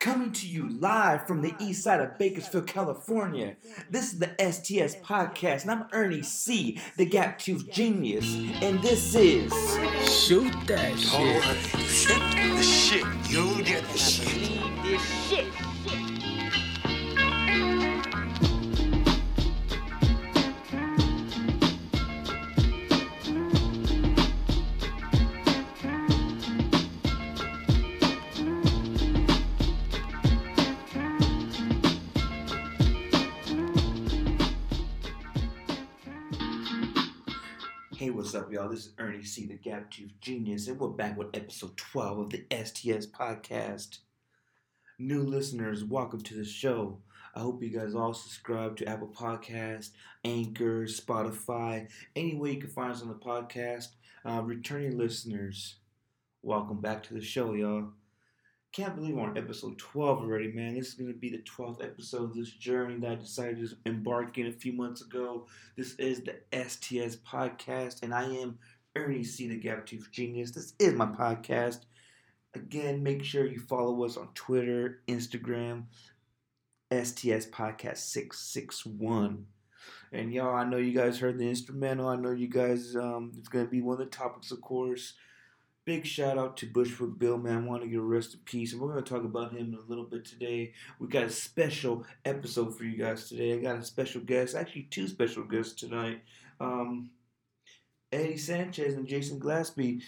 Coming to you live from the east side of Bakersfield, California. This is the STS Podcast, and I'm Ernie C., the Gap Tooth Genius, and this is... Shoot that shit. Oh, shoot the shit. You get the shit. Need this shit. What's up, y'all? This is Ernie C., the Gap Tooth Genius, and we're back with episode 12 of the STS Podcast. New listeners, welcome to the show. I hope you guys all subscribe to Apple Podcasts, Anchor, Spotify, any way you can find us on the podcast. Returning listeners, welcome back to the show, y'all. Can't believe we're on episode 12 already, man. This is going to be the 12th episode of this journey that I decided to embark in a few months ago. This is the STS Podcast, and I am Ernie C., the Gap Tooth Genius. This is my podcast. Again, make sure you follow us on Twitter, Instagram, STS Podcast 661. And y'all, I know you guys heard the instrumental. I know you guys, it's going to be one of the topics, of course. Big shout out to Bushwick Bill, man. I want to give a rest in peace. And we're going to talk about him in a little bit today. We got a special episode for you guys today. I got a special guest, actually two special guests tonight. Eddie Sanchez and Jason Glasby,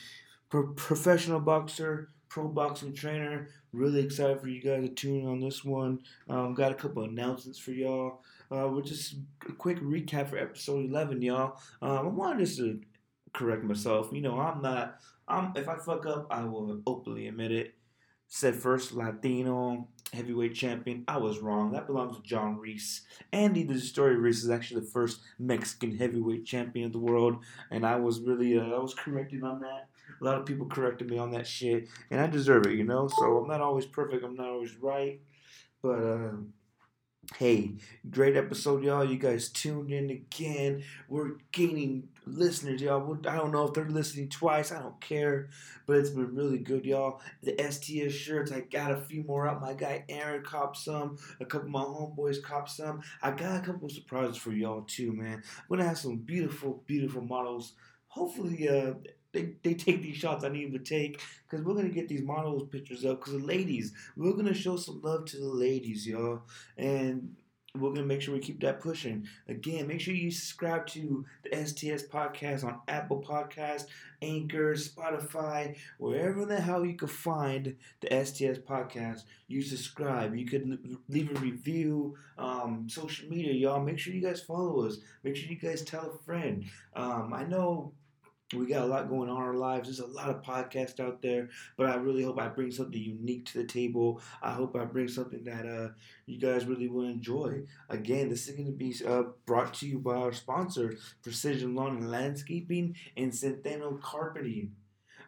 professional boxer, pro boxing trainer. Really excited for you guys to tune in on this one. Got a couple announcements for y'all. We're just a quick recap for episode 11, y'all. I wanted just to correct myself. You know, if I fuck up, I will openly admit it. Said first Latino heavyweight champion. I was wrong. That belongs to John Reese. Andy the Destroyer Reese is actually the first Mexican heavyweight champion of the world. And I was really, I was corrected on that. A lot of people corrected me on that shit. And I deserve it, you know? So I'm not always perfect. I'm not always right. But, hey, great episode, y'all. You guys tuned in again. We're gaining listeners, y'all. I don't know if they're listening twice. I don't care. But it's been really good, y'all. The STS shirts, I got a few more out. My guy Aaron copped some. A couple of my homeboys copped some. I got a couple of surprises for y'all, too, man. I'm going to have some beautiful, beautiful models. Hopefully, They take these shots I need them to take, because we're going to get these models pictures up, because the ladies, we're going to show some love to the ladies, y'all, and we're going to make sure we keep that pushing. Again, make sure you subscribe to the STS Podcast on Apple Podcasts, Anchor, Spotify, wherever the hell you can find the STS Podcast, you subscribe. You can leave a review, social media, y'all. Make sure you guys follow us. Make sure you guys tell a friend. I know... we got a lot going on in our lives. There's a lot of podcasts out there, but I really hope I bring something unique to the table. I hope I bring something that you guys really will enjoy. Again, this is going to be brought to you by our sponsor, Precision Lawn and Landscaping and Centennial Carpeting.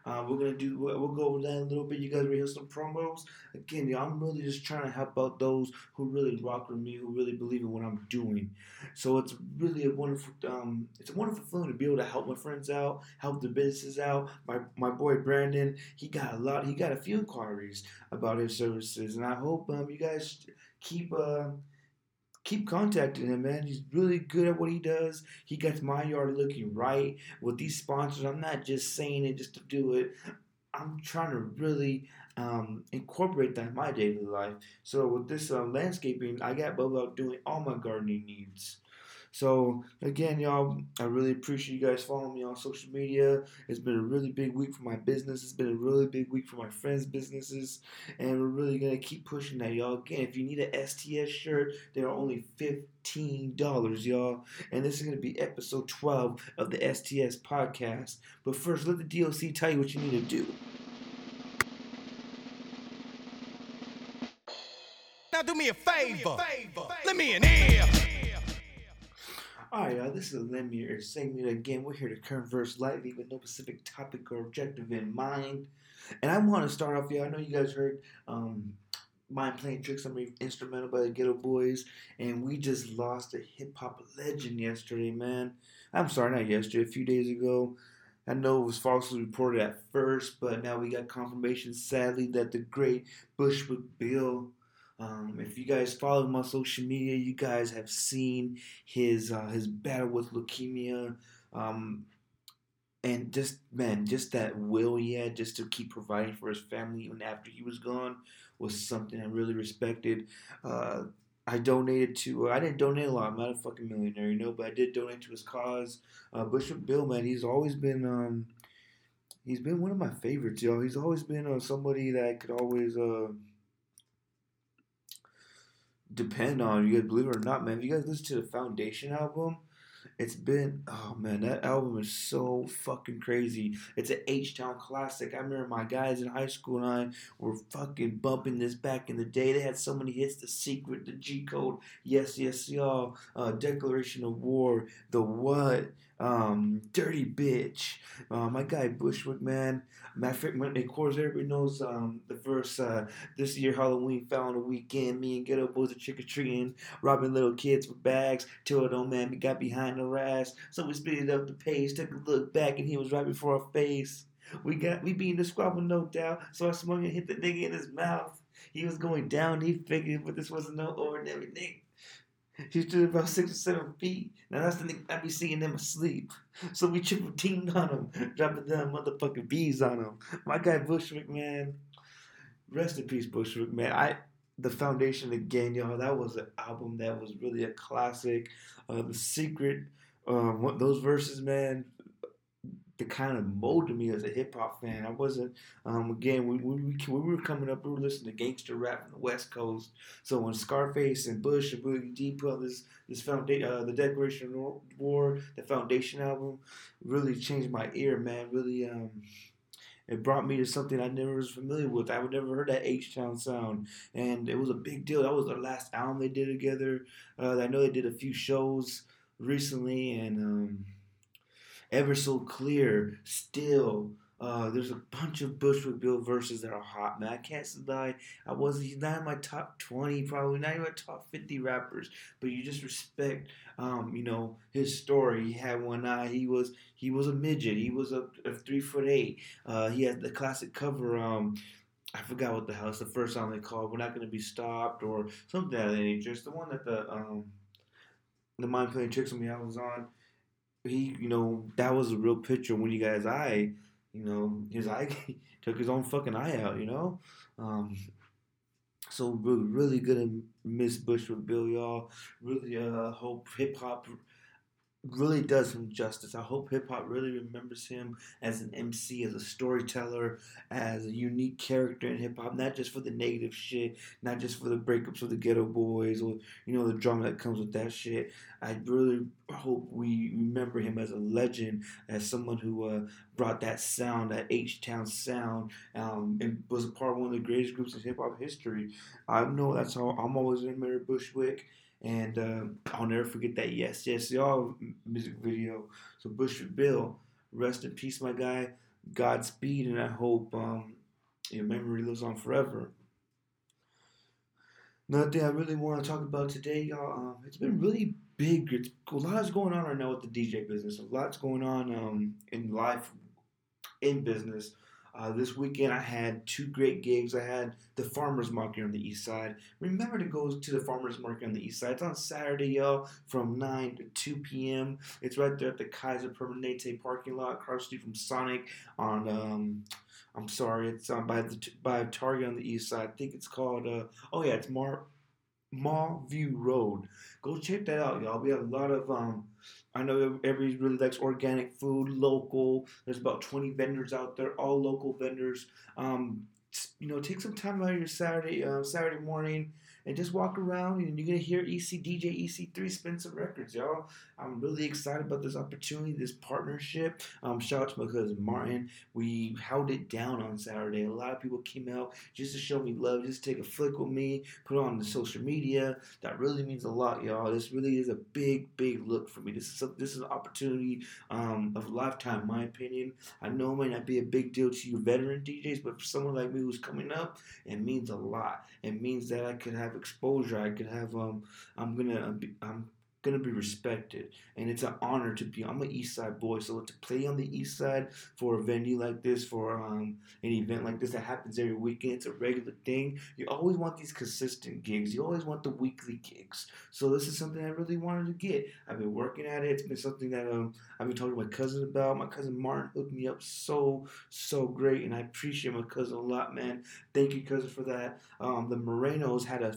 We'll go over that a little bit. You guys will hear some promos. Again, y'all, I'm really just trying to help out those who really rock with me, who really believe in what I'm doing. So it's really a wonderful feeling to be able to help my friends out, help the businesses out. My boy Brandon, he got a few inquiries about his services, and I hope you guys keep contacting him, man. He's really good at what he does. He gets my yard looking right. With these sponsors, I'm not just saying it just to do it. I'm trying to really incorporate that in my daily life. So with this landscaping, I got Bobo doing all my gardening needs. So, again, y'all, I really appreciate you guys following me on social media. It's been a really big week for my business. It's been a really big week for my friends' businesses. And we're really going to keep pushing that, y'all. Again, if you need an STS shirt, they are only $15, y'all. And this is going to be episode 12 of the STS Podcast. But first, let the DOC tell you what you need to do. Now do me a favor. Let me an ear. Alright, y'all, this is a Lemire segment again. We're here to converse lightly with no specific topic or objective in mind. And I want to start off, y'all. I know you guys heard Mind Playing Tricks on Me instrumental by the Ghetto Boys. And we just lost a hip hop legend yesterday, man. I'm sorry, not yesterday, a few days ago. I know it was falsely reported at first, but now we got confirmation, sadly, that the great Bushwick Bill, if you guys follow him on social media, you guys have seen his battle with leukemia, and just that will he had just to keep providing for his family even after he was gone was something I really respected. I didn't donate a lot. I'm not a fucking millionaire, but I did donate to his cause. Bishop Bill, man, he's always been, he's been one of my favorites, yo. He's always been somebody that I could always depend on. You guys believe it or not, man. If you guys listen to the Foundation album, it's been, oh man, that album is so fucking crazy. It's an H-Town classic. I remember my guys in high school and I were fucking bumping this back in the day. They had so many hits: The Secret, The G-Code, Yes, Yes, Y'all, Declaration of War, The What, Dirty Bitch. My guy Bushwick, man. Of course, everybody knows the verse, this year Halloween fell on the weekend. Me and Ghetto Boys are trick-or-treating, robbing little kids for bags till an old man we got behind the ass. So we speeded up the pace, took a look back, and he was right before our face. We beat the squad with no doubt, so I swung and hit the nigga in his mouth. He was going down, he figured, but this wasn't no ordinary nigga. He stood about 6 or 7 feet. Now that's the nigga I be seeing in my sleep. So we triple teamed on him, dropping down motherfucking bees on him. My guy Bushwick, man. Rest in peace, Bushwick, man. The Foundation again, y'all. That was an album that was really a classic. The Secret, those verses, man, they kind of molded me as a hip hop fan. I wasn't, again, when we were coming up, we were listening to gangster rap from the West Coast. So when Scarface and Bush and Boogie Deep put out this Foundation, the Declaration of War, the Foundation album, really changed my ear, man. Really, it brought me to something I never was familiar with. I would never heard that H-Town sound, and it was a big deal. That was their last album they did together. I know they did a few shows recently, and Ever So Clear, Still. There's a bunch of Bushwick Bill verses that are hot, man. I can't lie. He's not in my top 20, probably not even my top 50 rappers. But you just respect, his story. He had one eye. He was a midget. He was a 3'8". He had the classic cover. I forgot what the hell. It's the first song they called "We're Not Gonna Be Stopped" or something of that nature. It's the one that the Mind Playing Tricks on Me album was on. He, that was a real picture when you guys' eye. His eye took his own fucking eye out, so we're really gonna miss Bushwick Bill, y'all. Really hope hip-hop really does him justice. I hope hip-hop really remembers him as an MC, as a storyteller, as a unique character in hip-hop, not just for the negative shit, not just for the breakups of the Ghetto Boys or, the drama that comes with that shit. I really hope we remember him as a legend, as someone who brought that sound, that H-Town sound, and was a part of one of the greatest groups in hip-hop history. I know that's how I'm always in Mary Bushwick. And I'll never forget that Yes, Yes, Y'all music video. So Bushwick Bill, rest in peace, my guy. Godspeed, and I hope your memory lives on forever. Another thing I really want to talk about today, y'all, it's been really big. A lot is going on right now with the DJ business. A lot's going on in life, in business. This weekend I had two great gigs. I had the Farmers Market on the East Side. Remember to go to the Farmers Market on the East Side. It's on Saturday, y'all, from 9 to 2 p.m. It's right there at the Kaiser Permanente parking lot, across the street from Sonic on, it's by Target on the East Side. I think it's called, it's Mall View Road. Go check that out, y'all. We have a lot of, I know everybody really likes organic food, local. There's about 20 vendors out there, all local vendors. Take some time out of your Saturday morning and just walk around, and you're going to hear DJ EC3 spin some records, y'all. I'm really excited about this opportunity, this partnership. Shout out to my cousin Martin. We held it down on Saturday. A lot of people came out just to show me love, just take a flick with me, put on the social media. That really means a lot, y'all. This really is a big, big look for me. This is an opportunity of a lifetime, in my opinion. I know it might not be a big deal to you veteran DJs, but for someone like me who's coming up, it means a lot. It means that I could have exposure. I'm going to be respected. And it's an honor to be, I'm an East Side boy, so to play on the East Side for a venue like this, for an event like this that happens every weekend, it's a regular thing. You always want these consistent gigs. You always want the weekly gigs. So this is something I really wanted to get. I've been working at it. It's been something that I've been talking to my cousin about. My cousin Martin hooked me up so great, and I appreciate my cousin a lot, man. Thank you, cousin, for that. The Morenos had a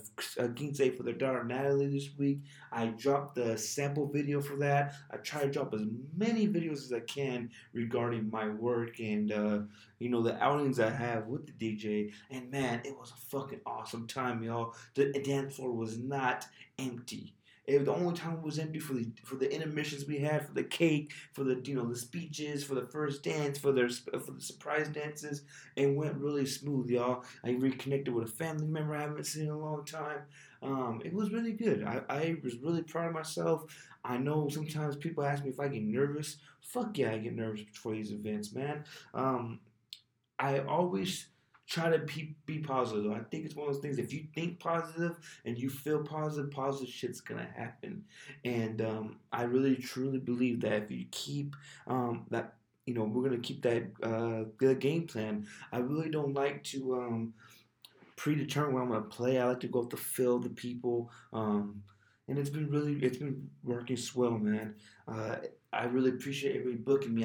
quince for their daughter Natalie this week. I dropped the sample video for that. I try to drop as many videos as I can regarding my work and the outings I have with the DJ. And man, it was a fucking awesome time, y'all. The dance floor was not empty. It was the only time it was empty for the intermissions we had, for the cake, for the the speeches, for the first dance, for the surprise dances. It went really smooth, y'all. I reconnected with a family member I haven't seen in a long time. It was really good. I was really proud of myself. I know sometimes people ask me if I get nervous. Fuck yeah, I get nervous before these events, man. I always try to be positive. I think it's one of those things, if you think positive and you feel positive, positive shit's going to happen. And I really, truly believe that if you keep we're going to keep that good game plan. I really don't like to predetermine where I'm going to play. I like to go up to fill the people. And it's been working swell, man. I really appreciate everybody booking me.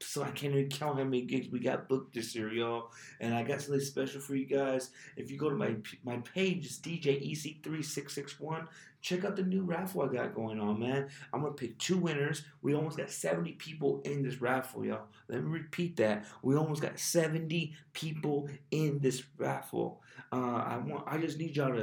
So I can't even count how many gigs we got booked this year, y'all. And I got something special for you guys. If you go to my page, it's DJEC3661. Check out the new raffle I got going on, man. I'm going to pick two winners. We almost got 70 people in this raffle, y'all. Let me repeat that. We almost got 70 people in this raffle. I just need y'all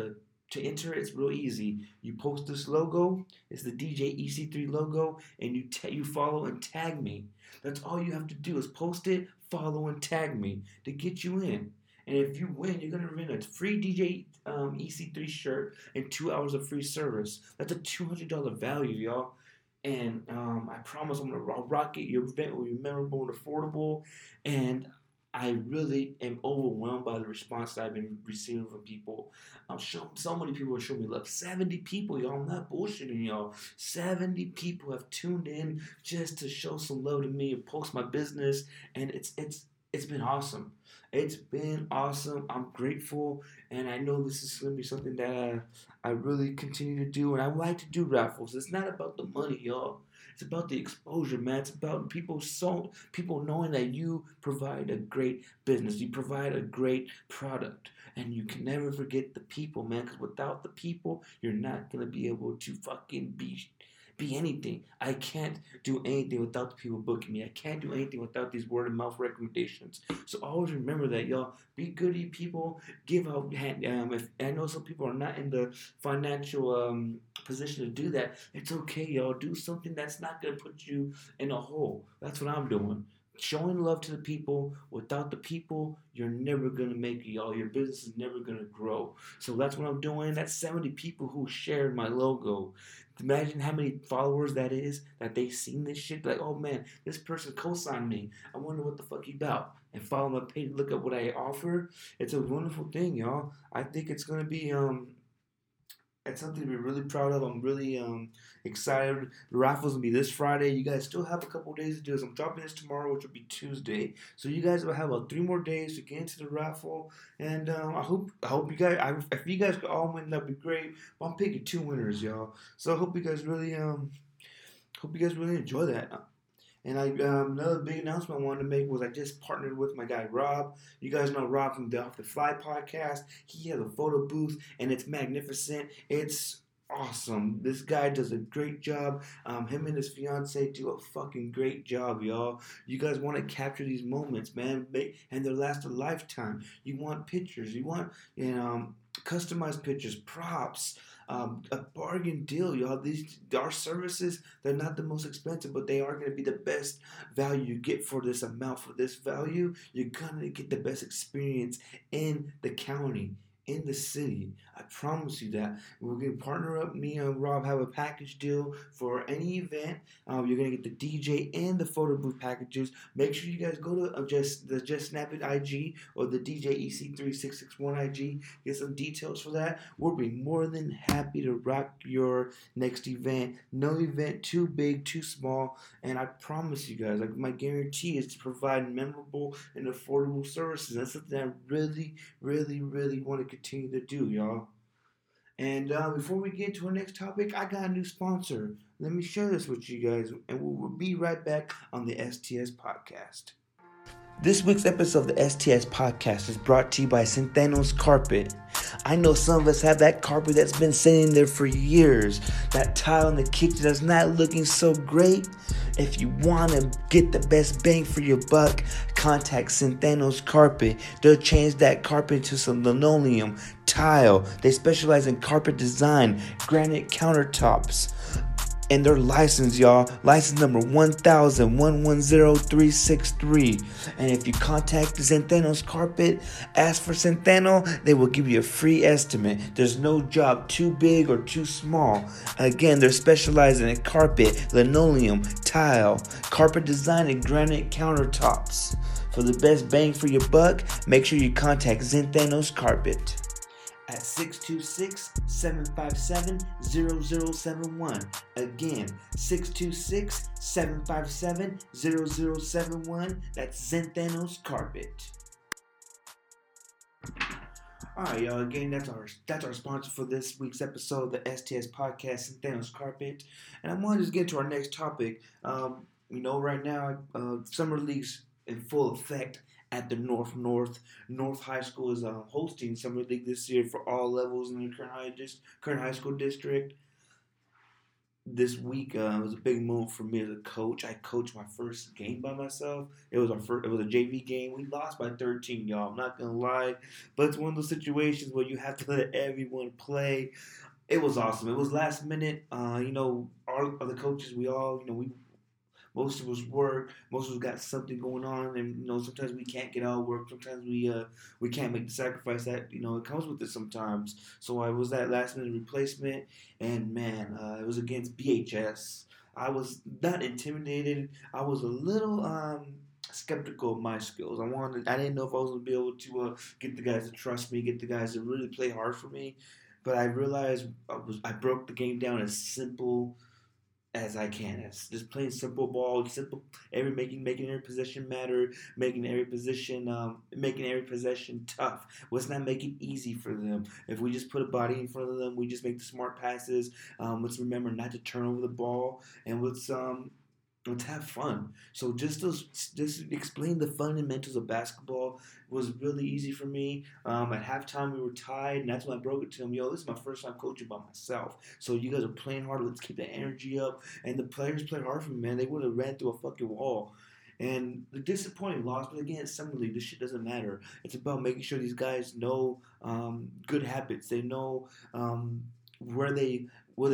to enter. It's real easy. You post this logo. It's the DJEC3 logo, and you follow and tag me. That's all you have to do is post it, follow, and tag me to get you in. And if you win, you're going to win a free DJ EC3 shirt and 2 hours of free service. That's a $200 value, y'all. And I promise I'm going to rock it. Your event will be memorable and affordable. And I really am overwhelmed by the response that I've been receiving from people. So many people have shown me love. 70 people, y'all. I'm not bullshitting y'all. 70 people have tuned in just to show some love to me and post my business. And it's been awesome. It's been awesome. I'm grateful. And I know this is going to be something that I really continue to do. And I like to do raffles. It's not about the money, y'all. It's about the exposure, man. It's about people knowing that you provide a great business. You provide a great product. And you can never forget the people, man. Because without the people, you're not going to be able to fucking be anything. I can't do anything without the people booking me. I can't do anything without these word-of-mouth recommendations. So always remember that, y'all. Be goody people. Give out. If I know some people are not in the financial position to do that, it's okay, y'all. Do something that's not going to put you in a hole. That's what I'm doing. Showing love to the people. Without the people, you're never going to make it, y'all. Your business is never going to grow. So that's what I'm doing. That's 70 people who shared my logo. Imagine how many followers that is, that they seen this shit. Like, oh, man, this person co-signed me. I wonder what the fuck he about. And follow my page, look up what I offer. It's a wonderful thing, y'all. I think it's going to be... That's something to be really proud of. I'm really excited. The raffle's going to be this Friday. You guys still have a couple days to do this. I'm dropping this tomorrow, which will be Tuesday. So you guys will have about 3 more days to get into the raffle. And I hope you guys, if you guys could all win, that'd be great. But I'm picking 2 winners, y'all. So I hope you guys really, enjoy that. And another big announcement I wanted to make was I just partnered with my guy Rob. You guys know Rob from the Off The Fly podcast. He has a photo booth, and it's magnificent. It's awesome. This guy does a great job. Him and his fiance do a fucking great job, y'all. You guys want to capture these moments, man, and they'll last a lifetime. You want pictures. You want customized pictures, props, a bargain deal, y'all. These our services, they're not the most expensive, but they are going to be the best value you get for this amount. For this value, you're going to get the best experience in the county. in the city. I promise you that. We're going to partner up. Me and Rob have a package deal for any event. You're going to get the DJ and the photo booth packages. Make sure you guys go to Just Snap It IG or the DJEC3661 IG. Get some details for that. We'll be more than happy to rock your next event. No event too big, too small. And I promise you guys, like, my guarantee is to provide memorable and affordable services. That's something I really, really, really want to continue to do, y'all. And before we get to our next topic, I got a new sponsor. Let me share this with you guys, and we'll be right back on the STS Podcast. This week's episode of the STS Podcast is brought to you by Centeno's Carpet. I know some of us have that carpet that's been sitting there for years, that tile in the kitchen that's not looking so great. If you want to get the best bang for your buck, contact Centeno's Carpet. They'll change that carpet to some linoleum, tile. They specialize in carpet design, granite countertops. And their license, y'all, license number 1000110363. And if you contact Centeno's Carpet, ask for Centeno, they will give you a free estimate. There's no job too big or too small. Again, they're specializing in carpet, linoleum, tile, carpet design, and granite countertops. For the best bang for your buck, make sure you contact Centeno's Carpet at 626-757-0071. Again, 626-757-0071. That's Centeno's Carpet. Alright, y'all, again, that's our sponsor for this week's episode of the STS Podcast, Centeno's Carpet. And I want to just get to our next topic. Right now, summer league's in full effect at the North High School is hosting summer league this year for all levels in the current high school district. This week was a big moment for me as a coach. I coached my first game by myself. It was a JV game. We lost by 13, y'all. I'm not gonna lie, but it's one of those situations where you have to let everyone play. It was awesome. It was last minute. Our other coaches, we all, most of us work. Most of us got something going on, and sometimes we can't get out of work. Sometimes we can't make the sacrifice that it comes with it sometimes. So I was that last minute replacement, and man, it was against BHS. I was not intimidated. I was a little skeptical of my skills. I didn't know if I was gonna be able to get the guys to trust me, get the guys to really play hard for me. But I realized I broke the game down as simple as I can. It's just playing simple ball, making every possession matter, making every possession tough. Let's not make it easy for them. If we just put a body in front of them, we just make the smart passes. Let's remember not to turn over the ball, and let's have fun. So just explain the fundamentals of basketball was really easy for me. At halftime, we were tied, and that's when I broke it to them. Yo, this is my first time coaching by myself. So you guys are playing hard. Let's keep the energy up. And the players played hard for me, man. They would have ran through a fucking wall. And the disappointing loss, but again, it's summer league. This shit doesn't matter. It's about making sure these guys know good habits. They know where they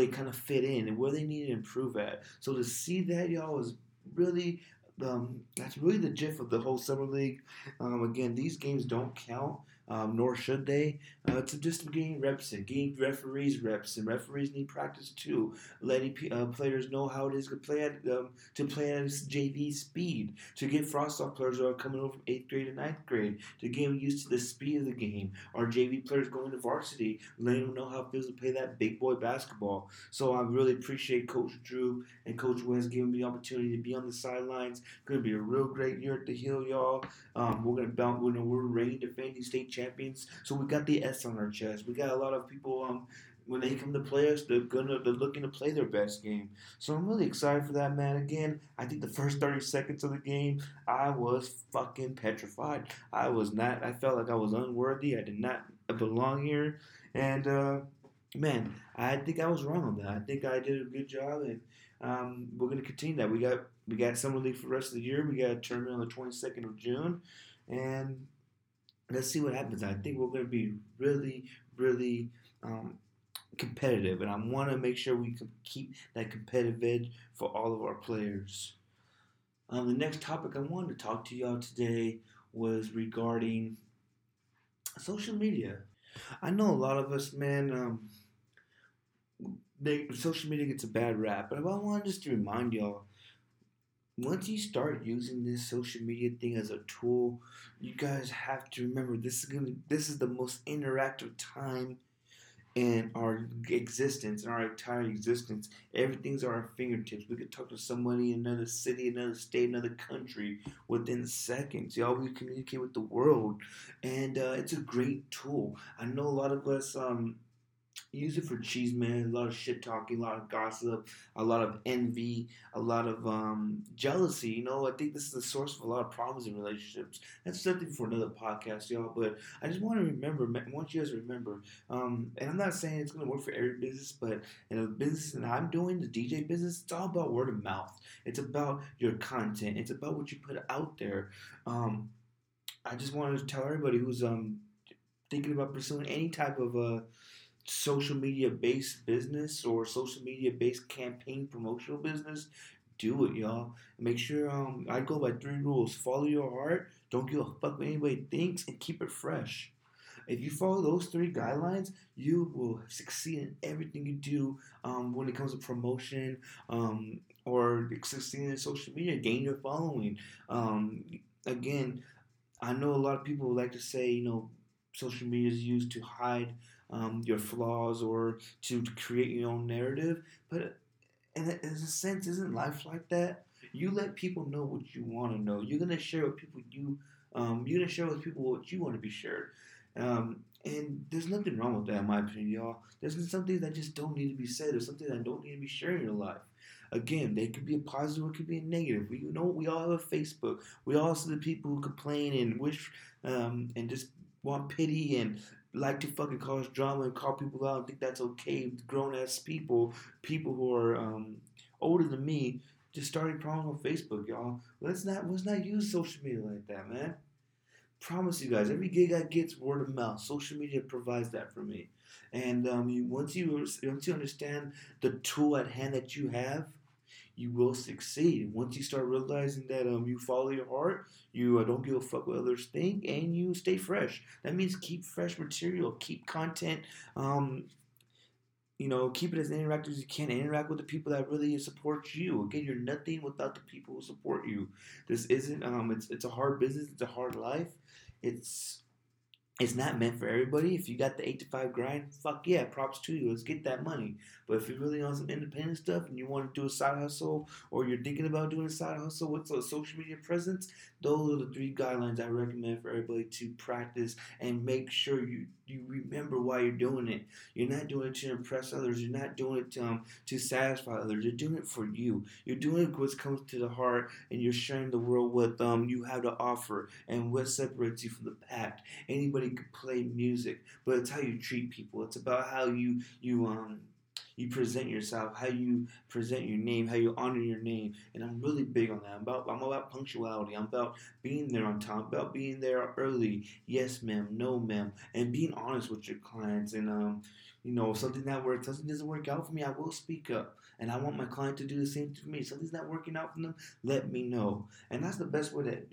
kind of fit in and where they need to improve at. So to see that, y'all, is really that's really the gist of the whole summer league. Again, these games don't count, nor should they. It's just getting reps in, getting referees reps, and referees need practice too. Letting players know how it is to play at JV speed, to get frost-off players who are coming over from 8th grade to 9th grade, to get them used to the speed of the game. Our JV players going to varsity, letting them know how it feels to play that big boy basketball. So I really appreciate Coach Drew and Coach West giving me the opportunity to be on the sidelines. It's going to be a real great year at the Hill, y'all. We're going to bounce. We're reigning defending state champions, so we got the S on our chest. We got a lot of people. When they come to play us, they're looking to play their best game. So I'm really excited for that, man. Again, I think the first 30 seconds of the game, I was fucking petrified. I felt like I was unworthy. I did not belong here, and man, I think I was wrong on that. I think I did a good job, and we're gonna continue that. We got summer league for the rest of the year. We got a tournament on the 22nd of June, and let's see what happens. I think we're going to be really, really competitive, and I want to make sure we keep that competitive edge for all of our players. The next topic I wanted to talk to y'all today was regarding social media. I know a lot of us, man, social media gets a bad rap, but I want just to remind y'all, once you start using this social media thing as a tool, you guys have to remember this is the most interactive time in our existence, in our entire existence. Everything's at our fingertips. We could talk to somebody in another city, another state, another country within seconds. Y'all, we communicate with the world, and it's a great tool. I know a lot of us use it for cheese, man. A lot of shit talking, a lot of gossip, a lot of envy, a lot of jealousy. You know, I think this is the source of a lot of problems in relationships. That's something for another podcast, y'all. But I just want to remember, I want you guys to remember, and I'm not saying it's going to work for every business, but in a business that I'm doing, the DJ business, it's all about word of mouth. It's about your content. It's about what you put out there. I just wanted to tell everybody who's thinking about pursuing any type of social media-based business or social media-based campaign promotional business, do it, y'all. Make sure, I go by 3 rules. Follow your heart, don't give a fuck what anybody thinks, and keep it fresh. If you follow those 3 guidelines, you will succeed in everything you do when it comes to promotion or succeeding in social media, gain your following. Again, I know a lot of people like to say, you know, social media is used to hide your flaws or to create your own narrative, but in a sense, isn't life like that? You let people know what you want to know. You're gonna share with people what you want to be shared, and there's nothing wrong with that, in my opinion, y'all. There's something that just don't need to be said. There's something that don't need to be shared in your life. Again, they could be a positive, or it could be a negative. We all have a Facebook. We all see the people who complain and wish and just want pity and like to fucking cause drama and call people out and think that's okay. Grown-ass people who are older than me, just starting problems on Facebook, y'all. Let's not use social media like that, man. Promise you guys, every gig I get's word of mouth. Social media provides that for me. And once you understand the tool at hand that you have, you will succeed. Once you start realizing that you follow your heart, you don't give a fuck what others think, and you stay fresh. That means keep fresh material, keep content, keep it as interactive as you can. Interact with the people that really support you. Again, you're nothing without the people who support you. This isn't, it's a hard business, it's a hard life. It's not meant for everybody. If you got the 8-to-5 grind, fuck yeah, props to you. Let's get that money. But if you're really on some independent stuff and you want to do a side hustle or you're thinking about doing a side hustle, what's a social media presence? Those are the 3 guidelines I recommend for everybody to practice and make sure you remember why you're doing it. You're not doing it to impress others. You're not doing it to satisfy others. You're doing it for you. You're doing it what comes to the heart, and you're sharing the world what you have to offer and what separates you from the pack. Anybody could play music, but it's how you treat people. It's about how you present yourself, how you present your name, how you honor your name. And I'm really big on that. I'm about punctuality. I'm about being there on time, about being there early. Yes, ma'am. No, ma'am. And being honest with your clients. And if something doesn't work out for me, I will speak up. And I want my client to do the same to me. If something's not working out for them, let me know. And that's the best way that,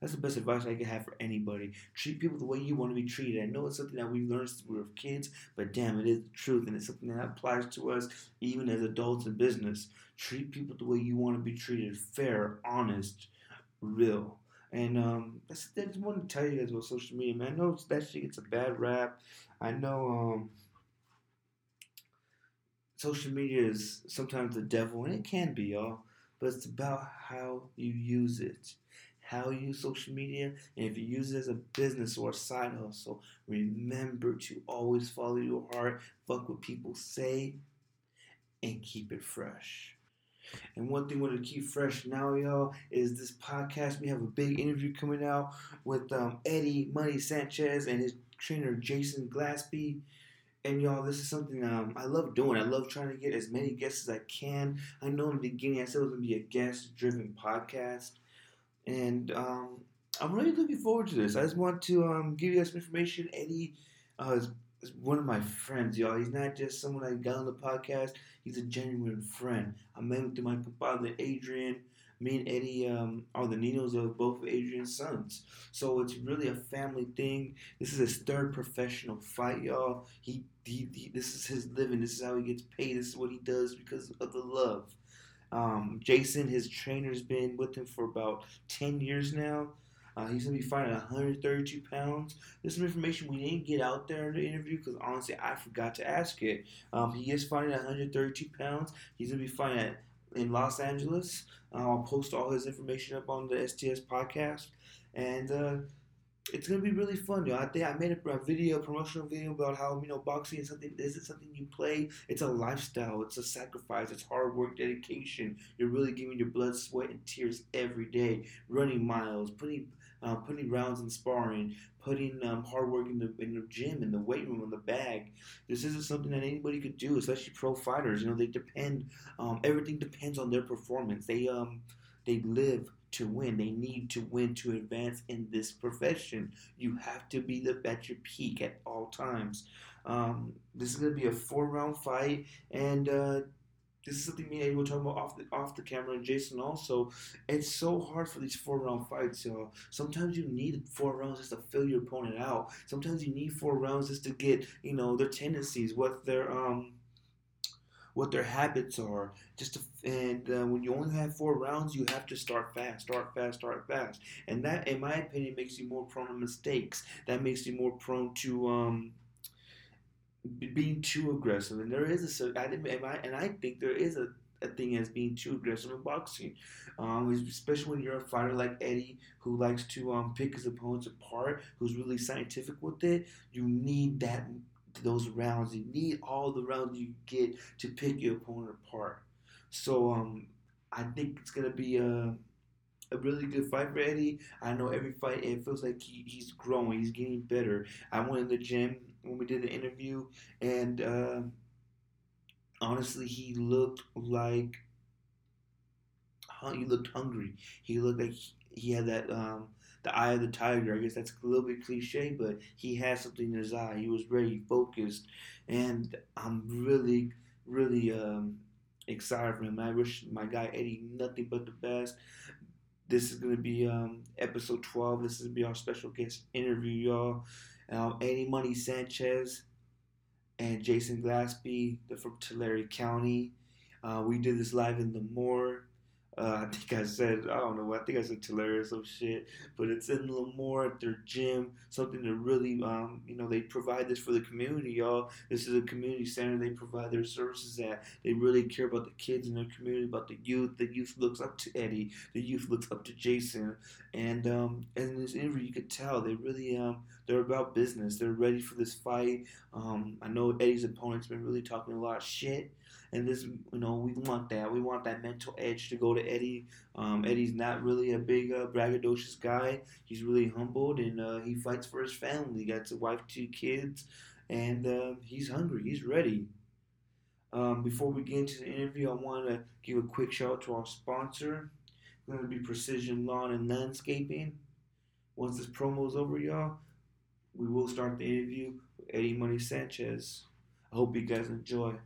that's the best advice I can have for anybody. Treat people the way you want to be treated. I know it's something that we learned since we were kids, but damn, it is the truth. And it's something that applies to us even as adults in business. Treat people the way you want to be treated. Fair, honest, real. And I just want to tell you guys about social media, man. I know that shit gets a bad rap. I know social media is sometimes the devil, and it can be, y'all. But it's about how you use it. How you use social media, and if you use it as a business or a side hustle, remember to always follow your heart, fuck what people say, and keep it fresh. And one thing we want to keep fresh now, y'all, is this podcast. We have a big interview coming out with Eddie Money Sanchez and his trainer Jason Glasby. And y'all, this is something I love doing. I love trying to get as many guests as I can. I know in the beginning I said it was going to be a guest-driven podcast. And I'm really looking forward to this. I just want to give you guys some information. Eddie is one of my friends, y'all. He's not just someone I got on the podcast. He's a genuine friend. I met him through my compadre, Adrian. me and Eddie are the Ninos of both Adrian's sons. So it's really a family thing. This is his third professional fight, y'all. He this is his living. This is how he gets paid. This is what he does because of the love. Jason, his trainer's been with him for about 10 years now. He's going to be fighting 132 pounds. This is information we didn't get out there in the interview because, honestly, I forgot to ask it. He is fighting 132 pounds. He's going to be fighting in Los Angeles. I'll post all his information up on the STS podcast. And it's going to be really fun, y'all. I think I made a video, promotional video about how, you know, boxing is something, isn't something you play. It's a lifestyle. It's a sacrifice. It's hard work, dedication. You're really giving your blood, sweat, and tears every day. Running miles, putting rounds in sparring, putting hard work in the gym, in the weight room, in the bag. This isn't something that anybody could do, especially pro fighters. You know, they depend. Everything depends on their performance. They live to win. They need to win to advance in this profession. You have to be at your peak at all times. This is going to be a 4-round fight, and this is something me and Eddie were talking about off the camera, and Jason also. It's so hard for these 4-round fights, y'all. Sometimes you need 4 rounds just to fill your opponent out. Sometimes you need 4 rounds just to get, you know, their tendencies, what their habits are. When you only have 4 rounds, you have to start fast. And that, in my opinion, makes you more prone to mistakes. That makes you more prone to being too aggressive, and I think there is a thing as being too aggressive in boxing, especially when you're a fighter like Eddie, who likes to pick his opponents apart, who's really scientific with it. You need those rounds. You need all the rounds you get to pick your opponent apart. So I think it's gonna be a really good fight for Eddie. I know every fight it feels like he's growing, he's getting better. I went in the gym when we did the interview, and honestly, he looked hungry. He looked like he had that the eye of the tiger. I guess that's a little bit cliche, but he had something in his eye. He was ready, focused, and I'm really, really excited for him. I wish my guy Eddie nothing but the best. This is gonna be episode 12. This is gonna be our special guest interview, y'all. Eddie Money Sanchez and Jason Glasby, they're from Tulare County. We did this live in the Moore. I think I said Tulare or some shit, but it's in Lemoore at their gym, something to really, they provide this for the community, y'all. This is a community center they provide their services at. They really care about the kids in their community, about the youth. The youth looks up to Eddie. The youth looks up to Jason. And in this interview, you could tell they really, they're about business. They're ready for this fight. I know Eddie's opponent's been really talking a lot of shit. And this, you know, we want that. We want that mental edge to go to Eddie. Eddie's not really a big braggadocious guy. He's really humbled, and he fights for his family. He got a wife, 2 kids, and he's hungry. He's ready. Before we get into the interview, I want to give a quick shout out to our sponsor. It's going to be Precision Lawn and Landscaping. Once this promo is over, y'all, we will start the interview with Eddie Money Sanchez. I hope you guys enjoy.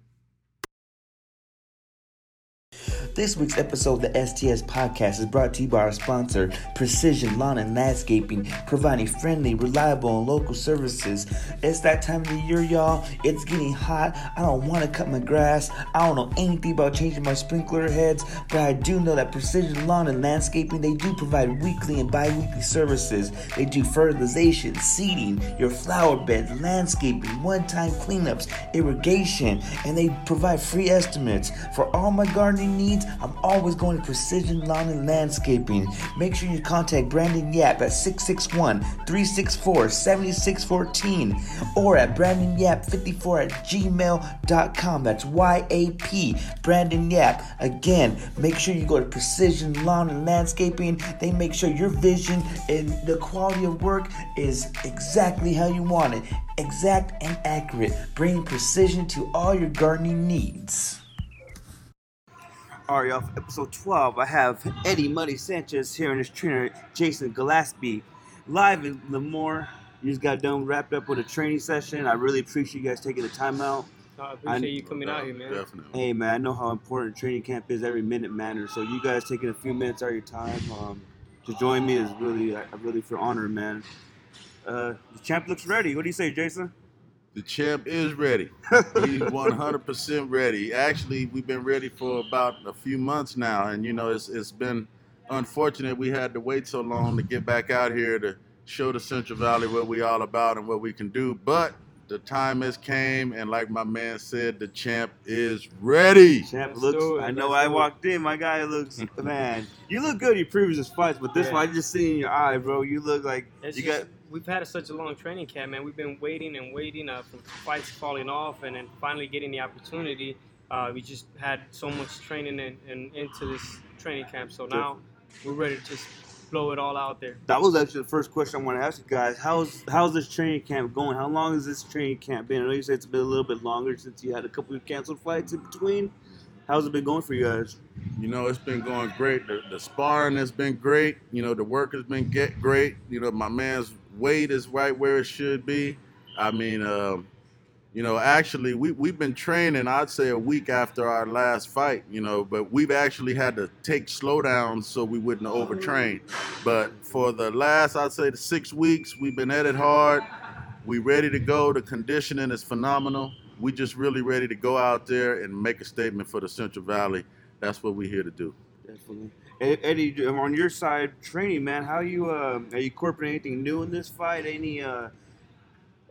This week's episode of the STS Podcast is brought to you by our sponsor, Precision Lawn and Landscaping, providing friendly, reliable, and local services. It's that time of the year, y'all. It's getting hot. I don't want to cut my grass. I don't know anything about changing my sprinkler heads, but I do know that Precision Lawn and Landscaping, they do provide weekly and bi-weekly services. They do fertilization, seeding, your flower bed, landscaping, one-time cleanups, irrigation, and they provide free estimates. For all my gardening needs, I'm always going to Precision Lawn and Landscaping. Make sure you contact Brandon Yap at 661-364-7614 or at brandonyap54@gmail.com. That's Y-A-P, Brandon Yap. Again, make sure you go to Precision Lawn and Landscaping. They make sure your vision and the quality of work is exactly how you want it. Exact and accurate. Bring precision to all your gardening needs. All right, y'all, for episode 12, I have Eddie Money Sanchez here and his trainer, Jason Gillespie, live in Lemoore. You just got done wrapped up with a training session. I really appreciate you guys taking the time out. No, I appreciate you coming out here, man. Definitely. Hey, man, I know how important training camp is. Every minute matters. So you guys taking a few minutes out of your time to join me is really, I really feel honored, man. The champ looks ready. What do you say, Jason? The champ is ready. He's 100% ready. Actually, we've been ready for about a few months now, and you know, it's been unfortunate we had to wait so long to get back out here to show the Central Valley what we all about and what we can do. But the time has came, and like my man said, the champ is ready. Champ looks. I know I walked in. My guy looks, man. You look good in your previous fights, but this one I just seen in your eye, bro. You look like it's you just, got. We've had such a long training camp, man. We've been waiting and waiting for fights falling off, and then finally getting the opportunity. We just had so much training and into this training camp, so now we're ready to just blow it all out there. That was actually the first question I want to ask you guys. How's this training camp going? How long has this training camp been? I know you said it's been a little bit longer since you had a couple of canceled fights in between. How's it been going for you guys? You know, it's been going great. The sparring has been great. You know, the work has been great. You know, my man's weight is right where it should be. I mean, you know, actually, we've been training, I'd say, a week after our last fight, you know, but we've actually had to take slowdowns so we wouldn't overtrain. But for the last, I'd say, the 6 weeks, we've been at it hard. We're ready to go. The conditioning is phenomenal. We just really ready to go out there and make a statement for the Central Valley. That's what we're here to do. Definitely. Eddie, on your side, training, man, how are you incorporating anything new in this fight? Or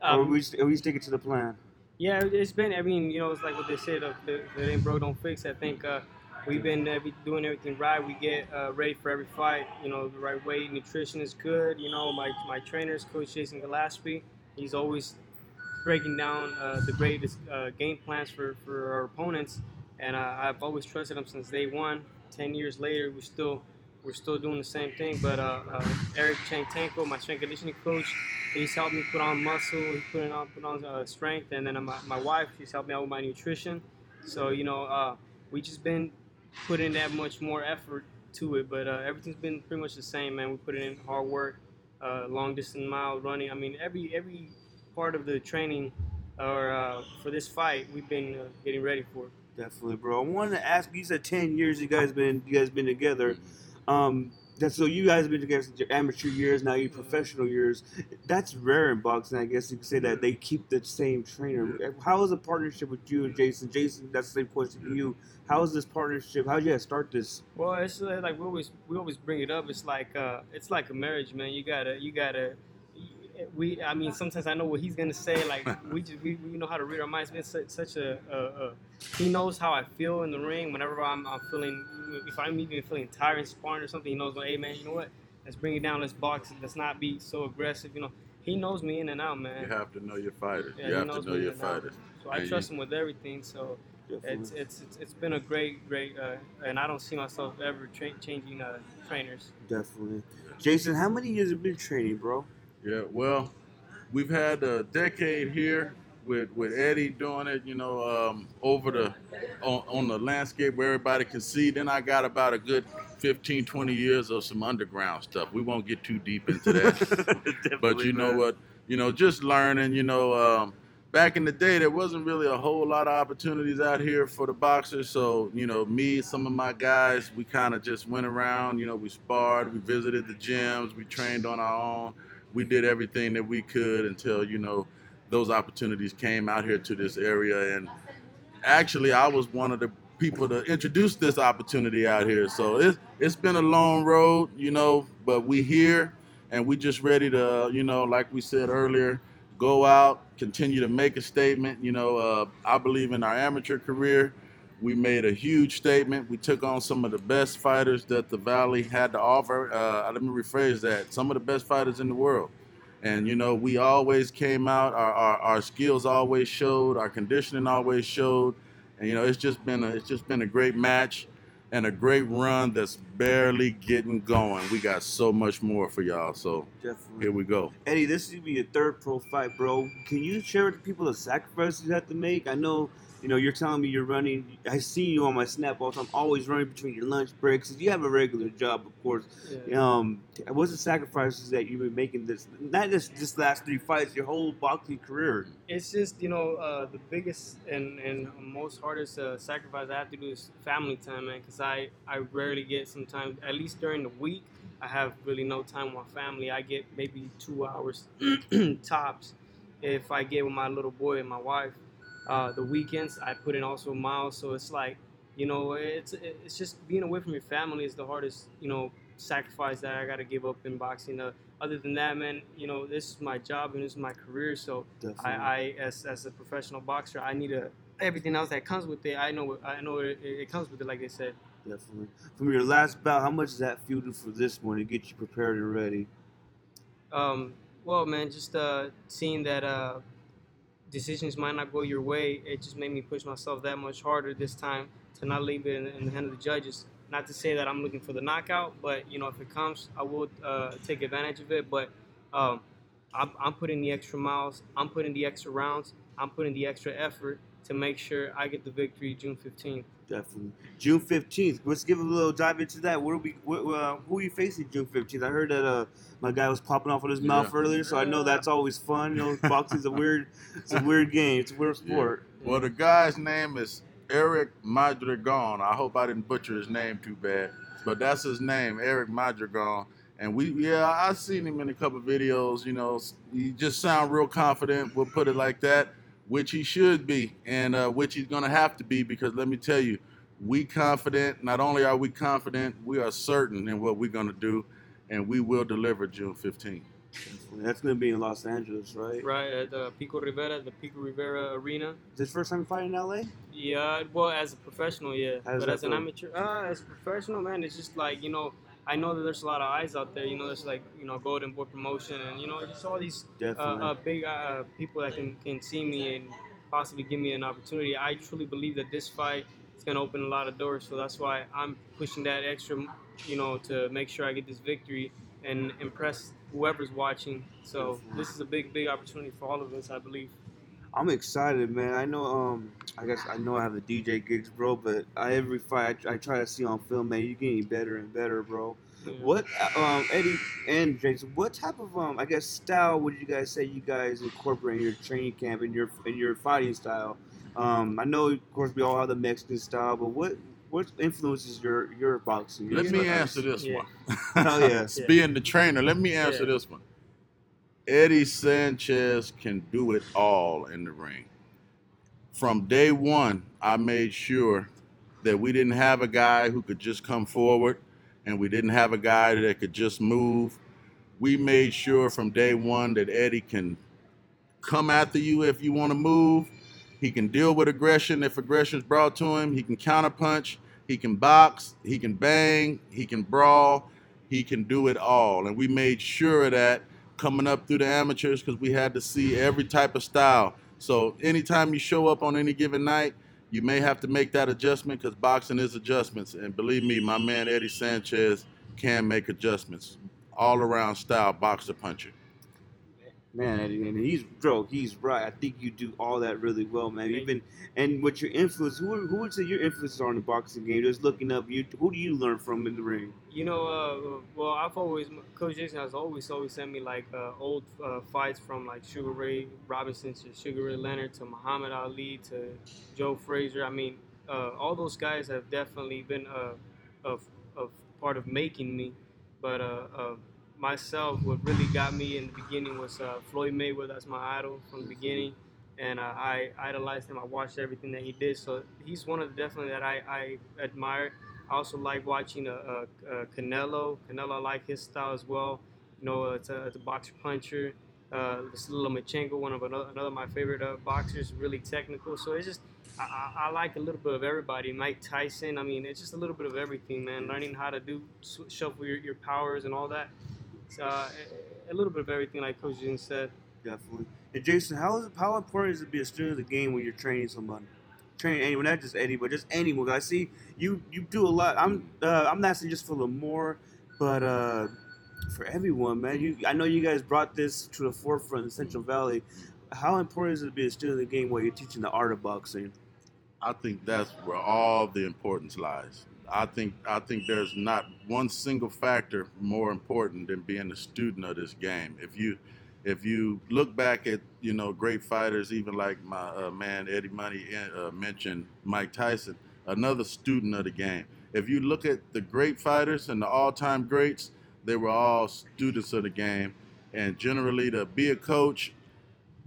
are we sticking to the plan? Yeah, it's been, I mean, you know, it's like what they said, if it ain't broke, don't fix. I think we've been doing everything right. We get ready for every fight, you know, the right way. Nutrition is good. You know, my trainers, Coach Jason Glasby, he's always breaking down the greatest game plans for our opponents. And I've always trusted him since day one. 10 years later, we're still doing the same thing. But Eric Chantenko, my strength conditioning coach, he's helped me put on muscle, he's put on strength, and then my wife, she's helped me out with my nutrition. So, you know, we just been putting that much more effort to it, but everything's been pretty much the same, man. We put in hard work, long distance mile running. I mean, every part of the training or for this fight, we've been getting ready for it. Definitely, bro. I wanted to ask you said 10 years you guys been together. So you guys have been together since your amateur years, now your professional years. That's rare in boxing, I guess you could say that they keep the same trainer. How is the partnership with you and Jason? Jason, that's the same question to you. How is this partnership? How did you guys start this? Well, it's like we always bring it up. It's like a marriage, man. I mean, sometimes I know what he's gonna say. Like we know how to read our minds. It's been such a he knows how I feel in the ring. Whenever I'm feeling, if I'm even feeling tired and sparring or something, he knows. Like, hey man, you know what? Let's bring it down. Let's box. Let's not be so aggressive. You know, he knows me in and out, man. You have to know your fighter. Yeah, you have to know your fighter. So I trust him with everything. So it's been a great, and I don't see myself ever changing trainers. Definitely, Jason. How many years have you been training, bro? Yeah, well, we've had a decade here with Eddie doing it, you know, on the landscape where everybody can see. Then I got about a good 15, 20 years of some underground stuff. We won't get too deep into that. But you know what? You know, just learning, you know, back in the day, there wasn't really a whole lot of opportunities out here for the boxers. So, you know, me, some of my guys, we kind of just went around, you know, we sparred, we visited the gyms, we trained on our own. We did everything that we could until, you know, those opportunities came out here to this area. And actually, I was one of the people to introduce this opportunity out here. So it's been a long road, you know, but we here and we just ready to, you know, like we said earlier, go out, continue to make a statement. You know, I believe in our amateur career, we made a huge statement. We took on some of the best fighters that the Valley had to offer. Let me rephrase that. Some of the best fighters in the world. And, you know, we always came out. Our skills always showed. Our conditioning always showed. And, you know, it's just been a great match and a great run that's barely getting going. We got so much more for y'all. So definitely. Here we go. Eddie, this is your third pro fight, bro. Can you share with the people the sacrifices you have to make? I know. You know, you're telling me you're running. I see you on my snap-offs. I'm always running between your lunch breaks. You have a regular job, of course. Yeah. What's the sacrifices that you've been making this, not just last three fights, your whole boxing career? It's just, you know, the biggest and most hardest sacrifice I have to do is family time, man, because I rarely get sometimes, at least during the week, I have really no time with my family. I get maybe 2 hours tops if I get with my little boy and my wife. The weekends, I put in also miles, so it's like, you know, it's just being away from your family is the hardest, you know, sacrifice that I got to give up in boxing. Other than that, man, you know, this is my job and this is my career. So I as a professional boxer, I need everything else that comes with it. I know it comes with it, like they said. Definitely. From your last bout, how much is that fueling for this one to get you prepared and ready? Well, man, just seeing that decisions might not go your way, it just made me push myself that much harder this time to not leave it in the hand of the judges. Not to say that I'm looking for the knockout, but, you know, if it comes, I will take advantage of it. But I'm putting the extra miles. I'm putting the extra rounds. I'm putting the extra effort to make sure I get the victory June 15th. Definitely. June 15th. Let's give a little dive into that. Who are you facing June 15th? I heard that my guy was popping off on his mouth earlier, so I know that's always fun. You know, boxing's a weird game. It's a weird sport. Yeah. Well, the guy's name is Eric Madrigon. I hope I didn't butcher his name too bad, but that's his name, Eric Madrigon. And I've seen him in a couple of videos. You know, he just sound real confident. We'll put it like that, which he should be, and which he's gonna have to be, because let me tell you, we confident. Not only are we confident, we are certain in what we're gonna do, and we will deliver June 15th. That's going to be in Los Angeles, right? Right, at the Pico Rivera Arena. Is this first time you fighting in LA? Yeah, well, as a professional, yeah. But as an amateur, as a professional, man, it's just like, you know, I know that there's a lot of eyes out there. You know, there's like, you know, Golden Boy Promotion and, you know, just all these big people that can see me and possibly give me an opportunity. I truly believe that this fight is going to open a lot of doors. So that's why I'm pushing that extra, you know, to make sure I get this victory and impress whoever's watching. So this is a big opportunity for all of us, I believe. I'm excited, man. I know I have the DJ gigs, bro, but every fight I try to see on film, man, you're getting better and better, bro. Yeah. What Eddie and Jason, what type of style would you guys say you guys incorporate in your training camp and your fighting style? I know, of course, we all have the Mexican style, but what influences your boxing? Let me answer this one. Hell yeah. Being the trainer, let me answer this one. Eddie Sanchez can do it all in the ring. From day one, I made sure that we didn't have a guy who could just come forward, and we didn't have a guy that could just move. We made sure from day one that Eddie can come after you if you want to move. He can deal with aggression if aggression is brought to him. He can counterpunch. He can box, he can bang, he can brawl, he can do it all. And we made sure of that coming up through the amateurs, because we had to see every type of style. So anytime you show up on any given night, you may have to make that adjustment, because boxing is adjustments. And believe me, my man Eddie Sanchez can make adjustments. All around style, boxer, puncher. Man, Eddie, and he's right. I think you do all that really well, man. Even and with your influence, who would say your influences are in the boxing game? Just looking up, who do you learn from in the ring? You know, well, Coach Jason has always sent me like old fights from like Sugar Ray Robinson to Sugar Ray Leonard to Muhammad Ali to Joe Frazier. I mean, all those guys have definitely been of part of making me, but myself, what really got me in the beginning was Floyd Mayweather. That's my idol from the beginning, and I idolized him. I watched everything that he did, so he's one of the definitely that I admire. I also like watching Canelo. Canelo, I like his style as well. You know, it's a boxer puncher. This little Lomachenko, one of another of my favorite boxers, really technical. So it's just I like a little bit of everybody. Mike Tyson. I mean, it's just a little bit of everything, man. Learning how to shuffle your powers and all that. A little bit of everything, like Coach Jason said. Definitely. And Jason, how important is it to be a student of the game when you're training somebody? Training anyone, not just Eddie, but just anyone. I see you do a lot. I'm not saying just for Lamore, but for everyone, man. I know you guys brought this to the forefront in Central Valley. How important is it to be a student of the game while you're teaching the art of boxing? I think that's where all the importance lies. I think there's not one single factor more important than being a student of this game. If you if you look back at, you know, great fighters, even like my man Eddie Money mentioned Mike Tyson, another student of the game. If you look at the great fighters and the all-time greats, they were all students of the game. And generally, to be a coach,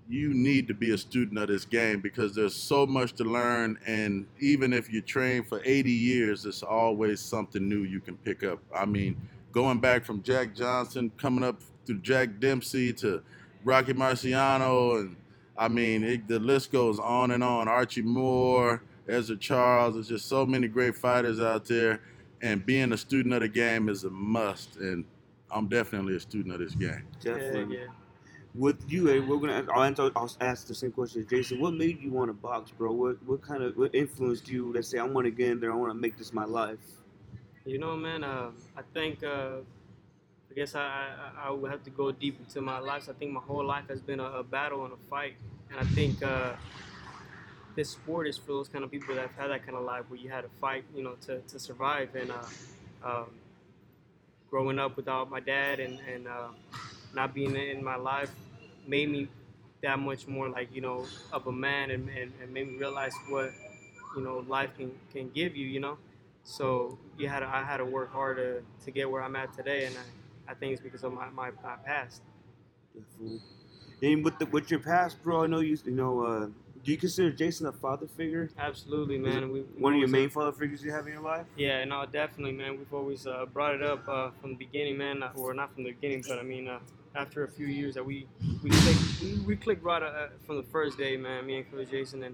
you need to be a student of this game because there's so much to learn. And even if you train for 80 years, it's always something new you can pick up. I mean, going back from Jack Johnson, coming up through Jack Dempsey to Rocky Marciano, and I mean, the list goes on and on. Archie Moore, Ezra Charles, there's just so many great fighters out there. And being a student of the game is a must. And I'm definitely a student of this game. Definitely. Yeah. With you, I'll ask the same question as Jason. What made you want to box, bro? What influenced you to say, I want to get in there, I want to make this my life? You know, man, I think, I guess I would have to go deep into my life. So I think my whole life has been a battle and a fight. And I think this sport is for those kind of people that have had that kind of life where you had to fight, you know, to survive. And growing up without my dad and not being in my life made me that much more like, you know, of a man and made me realize what, you know, life can give you, you know? So I had to work hard to get where I'm at today, and I think it's because of my past. Definitely. And with your past, bro, I know do you consider Jason a father figure? Absolutely, man. One of your main father figures you have in your life? Yeah, no, definitely, man. We've always brought it up from the beginning, man. Or not from the beginning, but I mean, after a few years that we clicked right from the first day, man. Me and Coach Jason,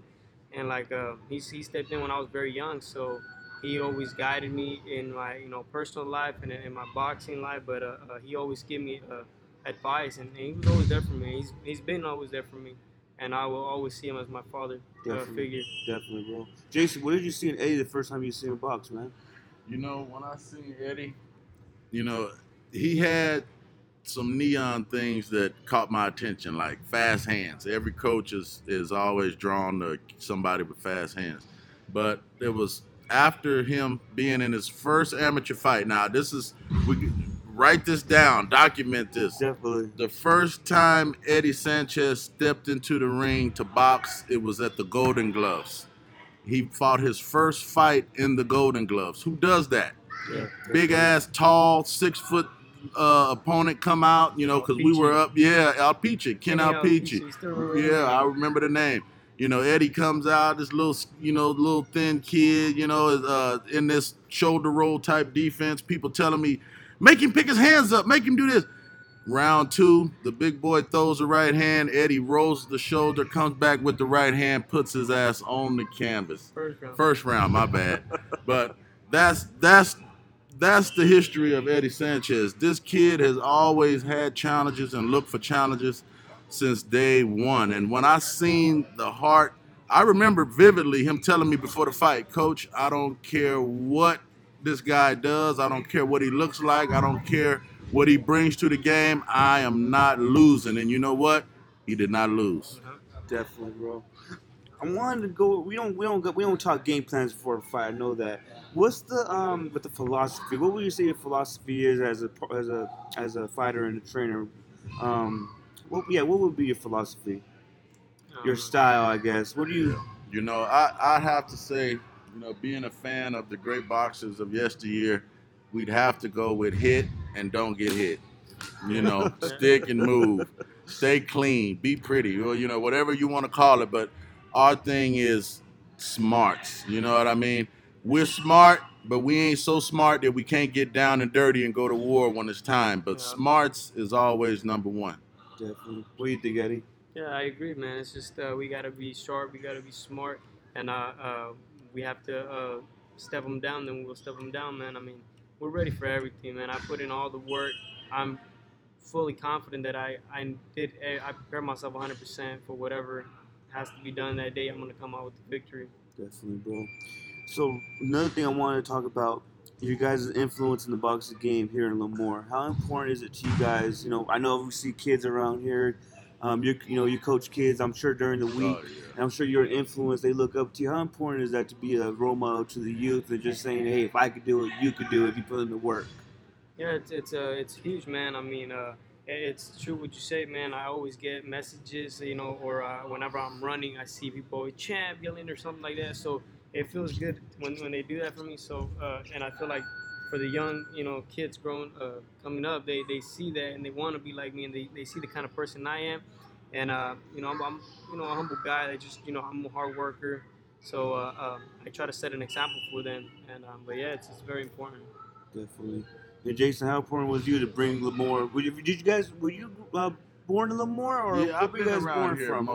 and like he stepped in when I was very young, so he always guided me in my, you know, personal life and in my boxing life. But he always gave me advice, and he was always there for me. He's been always there for me. And I will always see him as my father figure. Definitely, bro. Jason, what did you see in Eddie the first time you seen him box, man? You know, when I seen Eddie, you know, he had some neon things that caught my attention, like fast hands. Every coach is always drawn to somebody with fast hands. But it was after him being in his first amateur fight. Now, write this down, document this. Definitely. The first time Eddie Sanchez stepped into the ring to box, it was at the Golden Gloves. He fought his first fight in the Golden Gloves. Who does that? Yeah, big ass, tall, 6 foot opponent come out, you know, because we were up. Yeah, Alpici, Ken Alpici. Yeah, I remember the name. You know, Eddie comes out, this little, you know, little thin kid, you know, in this shoulder roll type defense. People telling me, make him pick his hands up. Make him do this. Round two, the big boy throws the right hand. Eddie rolls the shoulder, comes back with the right hand, puts his ass on the canvas. First round, my bad. But that's the history of Eddie Sanchez. This kid has always had challenges and looked for challenges since day one. And when I seen the heart, I remember vividly him telling me before the fight, Coach, I don't care what this guy does. I don't care what he looks like. I don't care what he brings to the game. I am not losing. And you know what? He did not lose. Definitely, bro. I wanted to go. We don't talk game plans before a fight. I know that. What's the with the philosophy? What would you say your philosophy is as a fighter and a trainer? What would be your philosophy? Your style, I guess. What do you? You know, I have to say, you know, being a fan of the great boxers of yesteryear, we'd have to go with hit and don't get hit. You know, stick and move, stay clean, be pretty, or, you know, whatever you want to call it. But our thing is smarts. You know what I mean? We're smart, but we ain't so smart that we can't get down and dirty and go to war when it's time. But smarts is always number one. Definitely. What do you think, Eddie? Yeah, I agree, man. It's just we got to be sharp. We got to be smart. And we have to step them down, then we'll step them down, man. I mean, we're ready for everything, man. I put in all the work. I'm fully confident that I prepared myself 100% for whatever has to be done that day. I'm going to come out with the victory. Definitely, bro. So another thing I wanted to talk about, you guys' influence in the boxing game here in Lemoore. How important is it to you guys? You know, I know we see kids around here. You coach kids, I'm sure, during the week. Oh, yeah. And I'm sure you're an influence. They look up to you. How important is that to be a role model to the youth and just saying, hey, if I could do it, you could do it if you put in the work? Yeah, it's huge, man. I mean, It's true what you say, man. I always get messages, you know, or whenever I'm running, I see people champ yelling or something like that. So it feels good when they do that for me. So and I feel like for the young, you know, kids growing coming up, they see that and they want to be like me, and they see the kind of person I am. And you know, I'm you know, a humble guy. I just, you know, I'm a hard worker. So I try to set an example for them. And but yeah, it's very important. Definitely. And Jason, how important was you to bring Lemoore? Were you guys born in Lemoore, or yeah, I've been around here from?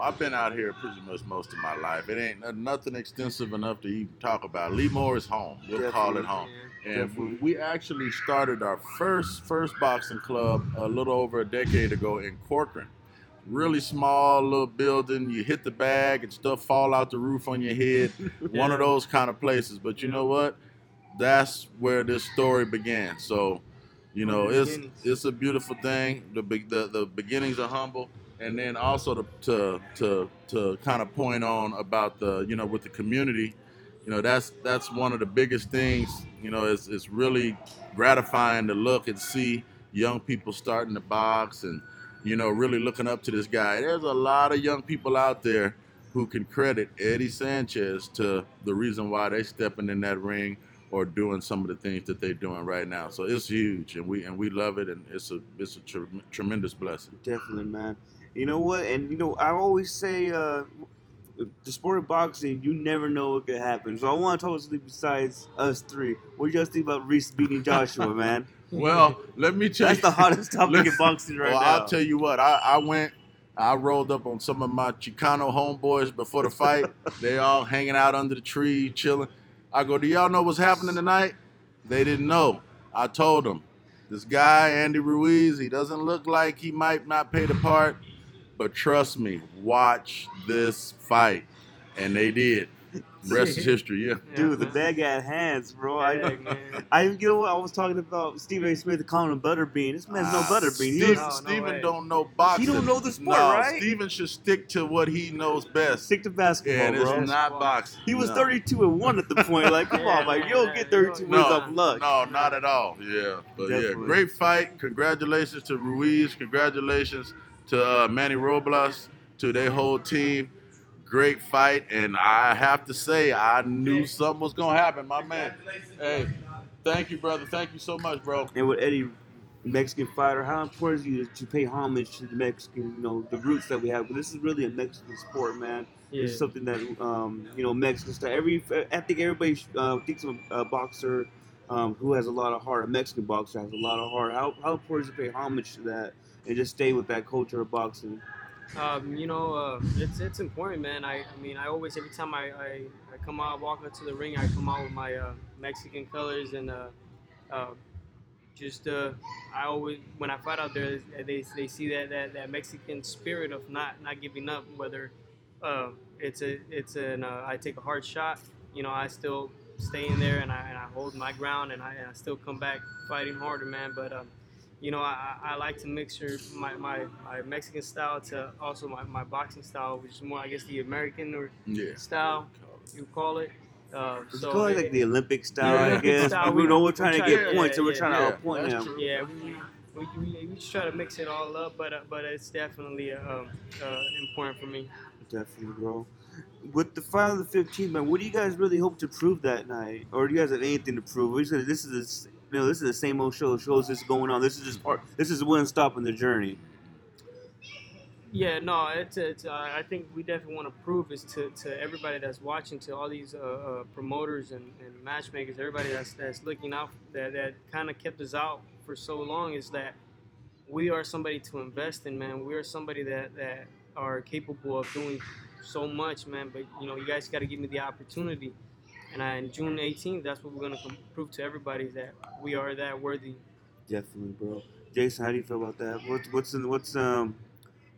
I've been out here pretty much most of my life. It ain't nothing extensive enough to even talk about. Lemoore is home. We'll Definitely. Call it home. Yeah. And we actually started our first boxing club a little over a decade ago in Corcoran. Really small little building. You hit the bag and stuff fall out the roof on your head. Yeah. One of those kind of places. But you know what? That's where this story began. So, you know, it's a beautiful thing. The beginnings are humble, and then also to kind of point on about the, you know, with the community, you know, that's one of the biggest things. You know, it's really gratifying to look and see young people starting to box and, you know, really looking up to this guy. There's a lot of young people out there who can credit Eddie Sanchez to the reason why they stepping in that ring or doing some of the things that they're doing right now. So it's huge, and we love it, and it's a tremendous blessing. Definitely, man. You know what? And, you know, I always say the sport of boxing, you never know what could happen. So I want to talk to you besides us three. What do you guys think about Reese beating Joshua, man? Well, let me tell you. That's the hottest topic in boxing right now. I'll tell you what. I rolled up on some of my Chicano homeboys before the fight. They all hanging out under the tree, chilling. I go, do y'all know what's happening tonight? They didn't know. I told them, this guy, Andy Ruiz, he doesn't look like he might not pay the part, but trust me, watch this fight. And they did. The rest is history, yeah. Dude, the bad guy hands, bro. You know what? I was talking about Stephen A. Smith calling him Butterbean. This man's no Butterbean. Stephen don't know boxing. He don't know the sport, right? Stephen should stick to what he knows best. Stick to basketball, and it's not boxing. He was 32-1 at the point. Like, come on, Mike. You don't get 32 wins off luck. No, not at all. Yeah, but Definitely. Yeah, great fight. Congratulations to Ruiz. Congratulations to Manny Robles, to their whole team. Great fight, and I have to say, I knew something was going to happen, my man. Hey, thank you, brother. Thank you so much, bro. And with Eddie, Mexican fighter, how important is it to pay homage to the Mexican, you know, the roots that we have? But this is really a Mexican sport, man. Yeah. It's something that, you know, Mexican style. I think everybody thinks of a boxer who has a lot of heart. A Mexican boxer has a lot of heart. How important is it to pay homage to that and just stay with that culture of boxing? You know, it's important, man. I mean, I always, every time I come out, walk into the ring, I come out with my Mexican colors, and I always, when I fight out there, they see that Mexican spirit of not giving up. Whether I take a hard shot, you know, I still stay in there, and I hold my ground, and I still come back fighting harder, man. But you know, I like to mix my Mexican style to also my boxing style, which is more, I guess, the American style, you call it. So call it like the Olympic style, I guess. Style, we know we're trying to get points, so we're trying to outpoint them. Yeah, we just try to mix it all up, but it's definitely important for me. Definitely, bro. With the final of the 15th, man, what do you guys really hope to prove that night? Or do you guys have anything to prove? This is the same old show. Shows that's going on. This is just part. This is one stop in the journey. Yeah, no, it's I think we definitely want to prove is to everybody that's watching, to all these promoters and matchmakers, everybody that's looking out, that kind of kept us out for so long, is that we are somebody to invest in, man. We are somebody that are capable of doing so much, man. But you know, you guys got to give me the opportunity. And June 18th, that's what we're going to prove to everybody, that we are that worthy. Definitely, bro. Jason, how do you feel about that? What's on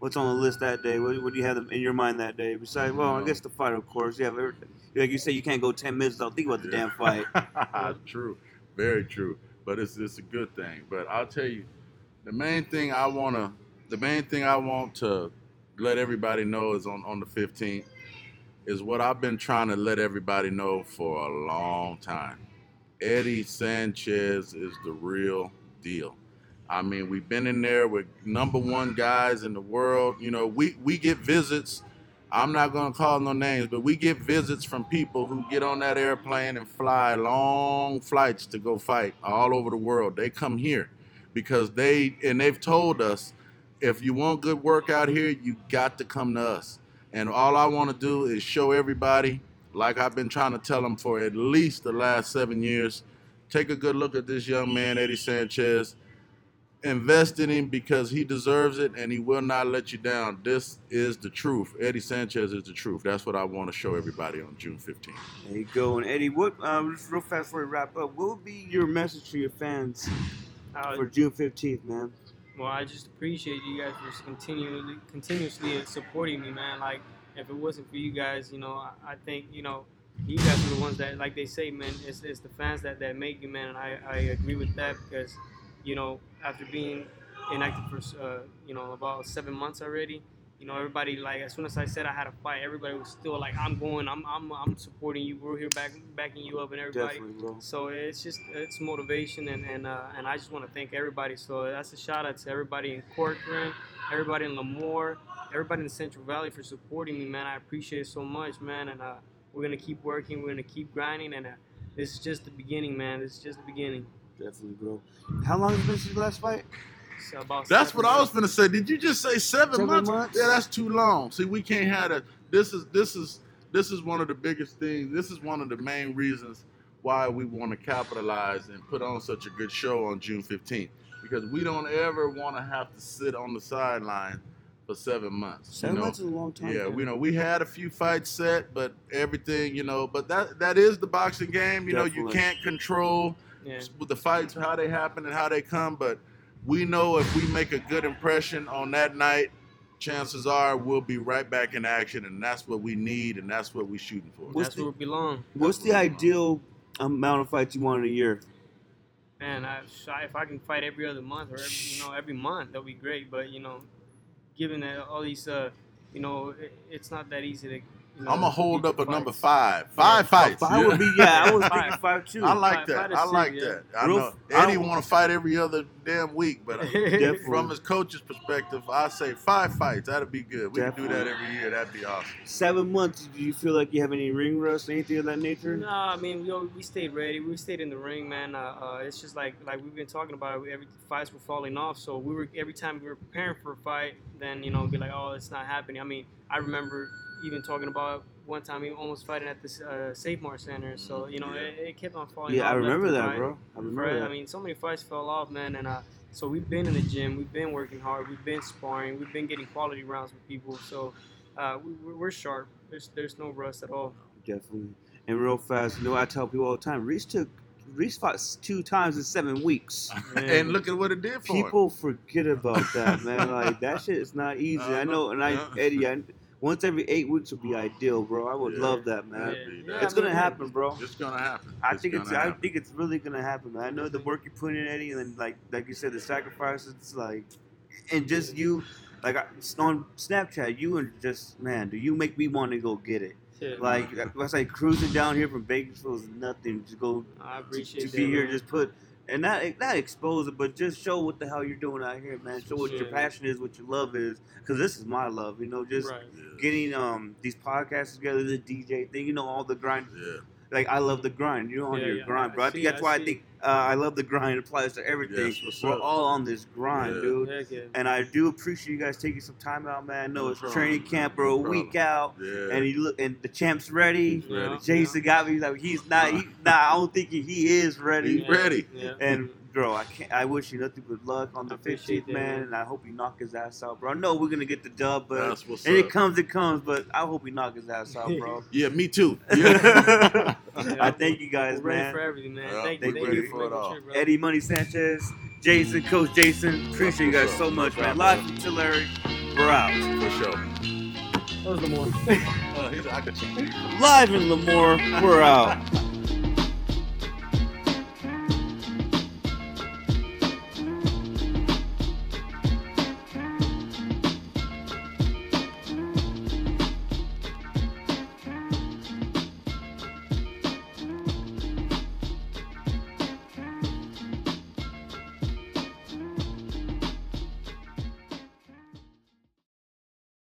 the list that day? What do you have in your mind that day? Besides, well, I guess the fight, of course. You have everything. Like you say, you can't go 10 minutes without thinking about the damn fight. True. Very true. But it's a good thing. But I'll tell you, the main thing I want to let everybody know is on the 15th. Is what I've been trying to let everybody know for a long time. Eddie Sanchez is the real deal. I mean, we've been in there with number one guys in the world. You know, we get visits. I'm not going to call no names, but we get visits from people who get on that airplane and fly long flights to go fight all over the world. They come here because they've told us, if you want good work out here, you got to come to us. And all I want to do is show everybody, like I've been trying to tell them for at least the last 7 years, take a good look at this young man, Eddie Sanchez. Invest in him because he deserves it and he will not let you down. This is the truth. Eddie Sanchez is the truth. That's what I want to show everybody on June 15th. There you go. And Eddie, what, just real fast before we wrap up, what would be your message to your fans for June 15th, man? Well, I just appreciate you guys for continuously supporting me, man. Like, if it wasn't for you guys, you know, I think, you know, you guys are the ones that, like they say, man, it's the fans that make you, man. And I agree with that because, you know, after being inactive for, you know, about 7 months already, you know, everybody, like, as soon as I said I had a fight, everybody was still like, I'm supporting you. We're here backing you up and everybody. Definitely, bro. So it's motivation. And I just want to thank everybody. So that's a shout out to everybody in Corcoran, everybody in Lemoore, everybody in Central Valley for supporting me, man. I appreciate it so much, man. And we're going to keep working. We're going to keep grinding. And this is just the beginning, man. This is just the beginning. Definitely, bro. How long has it been since your last fight? So about that's what months. I was going to say. Did you just say seven months? Yeah, that's too long. See, we can't have that. This is one of the biggest things. This is one of the main reasons why we want to capitalize and put on such a good show on June 15th. Because we don't ever want to have to sit on the sideline for 7 months. Seven months is a long time. Yeah, we know we had a few fights set, but everything, you know, but that is the boxing game. You Definitely. Know, you can't control the fights, how they happen and how they come, but we know if we make a good impression on that night, chances are we'll be right back in action, and that's what we need, and that's what we're shooting for. That's where we belong. What's the ideal amount of fights you want in a year? Man, if I can fight every other month or every month, that'd be great. But you know, given that all these, you know, it's not that easy to. You know, I'm gonna hold up a fights. Number five. Five fights. Five would be I was thinking five too. I like that. I know Eddie want to fight every other damn week, but from his coach's perspective, I say five fights. That'd be good. We can do that every year. That'd be awesome. 7 months. Do you feel like you have any ring rust, anything of that nature? No, I mean we stayed ready. We stayed in the ring, man. It's just like we've been talking about it. Every fights were falling off, so we were every time we were preparing for a fight, then you know be like, oh, it's not happening. I mean, I remember. Even talking about one time we almost fighting at this Safe Mart Center, so you know it kept on falling. Yeah, off I remember that, bro. I remember that. I mean, so many fights fell off, man, and so we've been in the gym, we've been working hard, we've been sparring, we've been getting quality rounds with people, so we're sharp. There's no rust at all. Definitely, and real fast. You know, I tell people all the time, Reese fought 2 times in 7 weeks. And look at what it did for him. People forget about that, man. Like that shit is not easy. I know, and Eddie. Once every 8 weeks would be ideal, bro. I would love that, man. Yeah, it's gonna happen, bro. It's gonna happen. I think it's really gonna happen, man. I know the work you put in, Eddie, and then like you said, the sacrifices. It's like, and just you, like on Snapchat, you and just man, do you make me want to go get it? Yeah, like man. I was like cruising down here from Bakersfield was nothing to go. I appreciate to be here, man. Just put. And not expose it, but just show what the hell you're doing out here, man. Show what your passion is, what your love is, because this is my love, you know. Just getting these podcasts together, the DJ thing, you know, all the grind. Yeah. Like I love the grind. You're on your grind, bro. I think that's why I love the grind. It applies to everything. Yes, we're all on this grind, dude. Heck yeah. And I do appreciate you guys taking some time out, man. No problem. Training camp or a week out, and you look, and the champ's ready. Yeah. Jason Glasby, like he's not. I don't think he is ready. He's ready. Yeah. And bro, I wish you nothing but luck on the 15th, man. And I hope you knock his ass out, bro. I know we're gonna get the dub, but it comes. But I hope you knock his ass out, bro. Yeah, me too. Yeah. I thank you guys, man. Ready for everything, man. Yeah. Thank you for it all. Eddie Money Sanchez, Jason, Coach Jason. Appreciate you guys so much, man. Live from Tulare, we're out. For sure. That was Lemoore. Live in Lemoore, we're out.